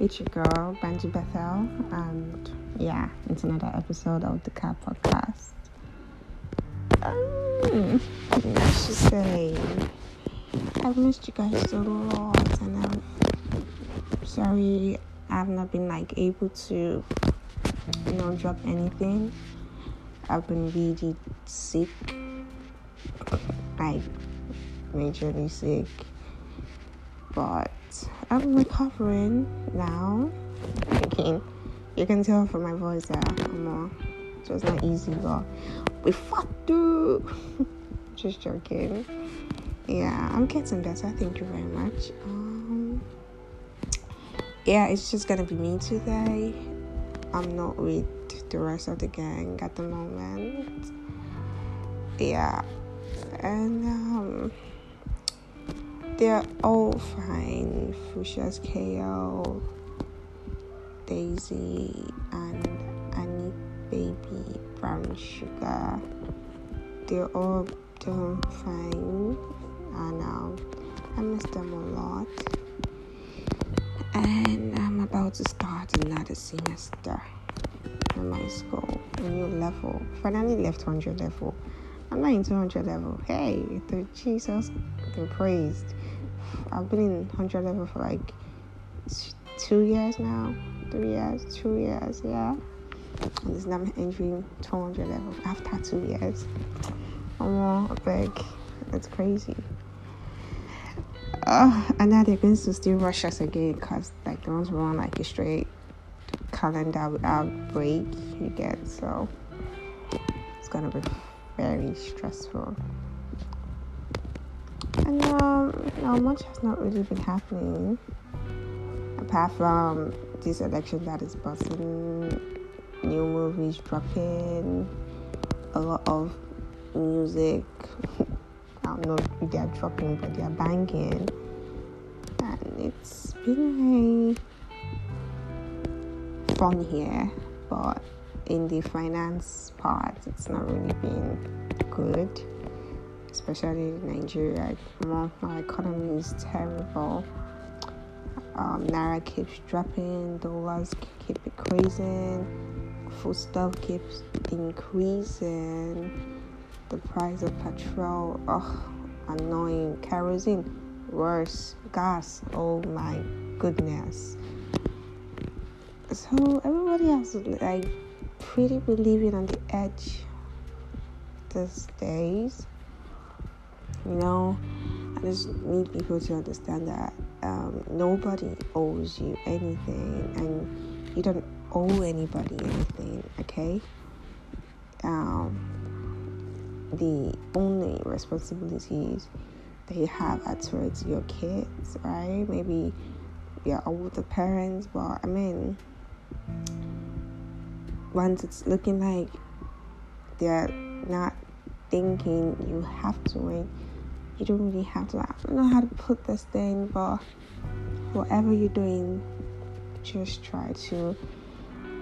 It's your girl, Bandy Bethel, and it's another episode of the Cat Podcast. Let's just say, I've missed you guys a lot, and I'm sorry I've not been able to, drop anything. I've been really sick, majorly sick, but I'm recovering now. Again, you can tell from my voice that it was not easy, but we fought through. Just joking. I'm getting better, thank you very much. It's just gonna be me today. I'm not with the rest of the gang at the moment. And they're all fine. Fuchsia's Kale, Daisy, and Annie Baby Brown Sugar. They're all doing fine, and I miss them a lot. And I'm about to start another semester in my school, a new level. Finally left 100 level. I'm not in 200 level. Hey, to Jesus be praised. I've been in 100 level for 2 years now, 3 years, 2 years, and it's now entering 200 level after 2 years. That's crazy. And now they're going to still rush us again because they want to run a straight calendar without break, you get, so it's gonna be very stressful. And much has not really been happening apart from this election that is buzzing, new movies dropping, a lot of music. I don't know if they are dropping, but they are banging, and it's been fun here, but in the finance part, it's not really been good, especially in Nigeria. Our economy is terrible. Naira keeps dropping, dollars keep increasing, food stuff keeps increasing, the price of petrol, annoying, kerosene, worse, gas, oh my goodness. So everybody else is pretty living on the edge these days, I just need people to understand that nobody owes you anything, and you don't owe anybody anything, okay? The only responsibilities that you have are towards your kids, right? Maybe you're older parents, but once it's looking like they're not thinking you have to wait, you don't really have to. I don't know how to put this thing, but whatever you're doing, just try to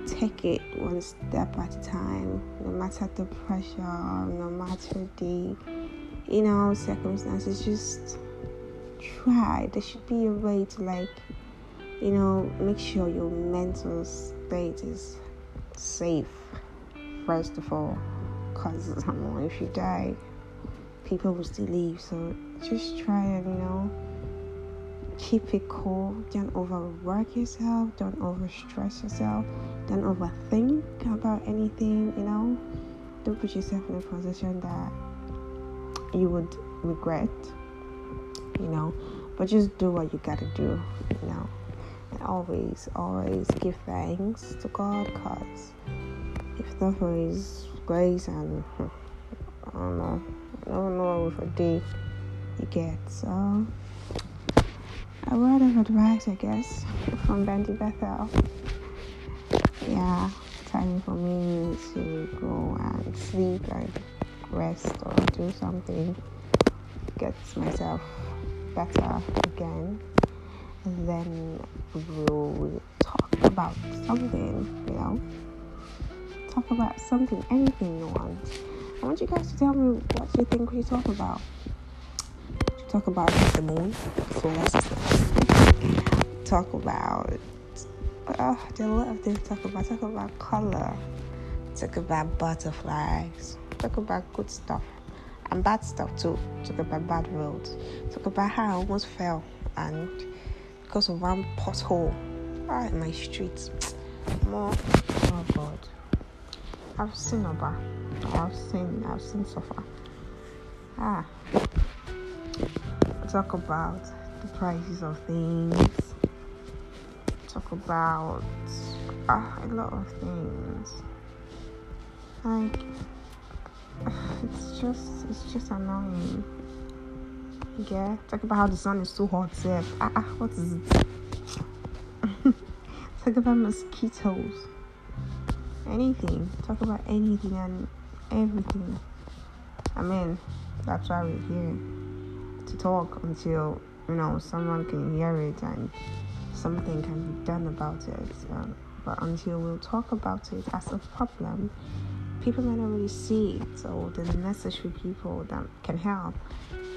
take it one step at a time, no matter the pressure, no matter the circumstances. Just try. There should be a way to make sure your mental state is safe first of all, because if you die, people will still leave. So just try and keep it cool. Don't overwork yourself, don't overstress yourself, don't overthink about anything. Don't put yourself in a position that you would regret, but just do what you gotta do, and always give thanks to God, because if not for His grace, and I don't know what we would do, you get. So a word of advice, I guess, from Bandy Bethel. Time for me to go and sleep and rest or do something, get myself better again, and then we'll talk about something, anything you want. I want you guys to tell me what you think we talk about. Talk about the moon, solar system. Talk about Oh, they love this. Talk about color. Talk about butterflies. Talk about good stuff and bad stuff too. Talk about bad roads. Talk about how I almost fell and because of one pothole in my street. More. Oh God. I've seen suffer. Talk about the prices of things. Talk about a lot of things. Like it's just annoying. Yeah. Talk about how the sun is so hot there. What is it? Talk about mosquitoes. Anything. Talk about anything and everything. I mean, that's why we're here, to talk until, someone can hear it and something can be done about it. But until we'll talk about it as a problem, people might not really see it. So the necessary people that can help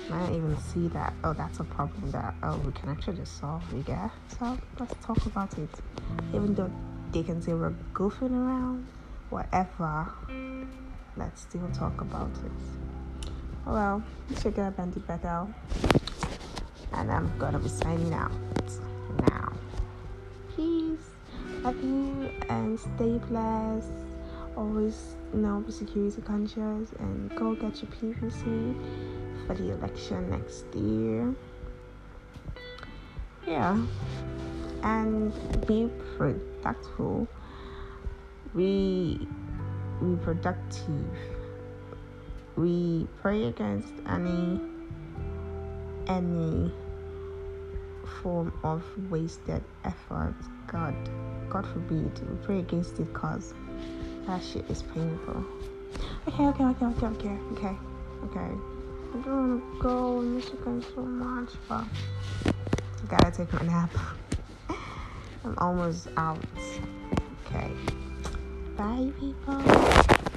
might not even see that, that's a problem that, we can actually just solve, you get? So let's talk about it. Even though they can say we're goofing around, whatever, let's still talk about it. Well, it's your girl Bandy Bethel, and I'm gonna be signing out now. Peace, love you, and stay blessed. Always, be security conscious and go get your PVC for the election next year. Yeah, and be productive. We productive. We pray against any form of wasted effort. God forbid. We pray against it because that shit is painful. Okay. I don't want to go in Michigan so much, but I gotta take my nap. I'm almost out. Okay. Bye, people.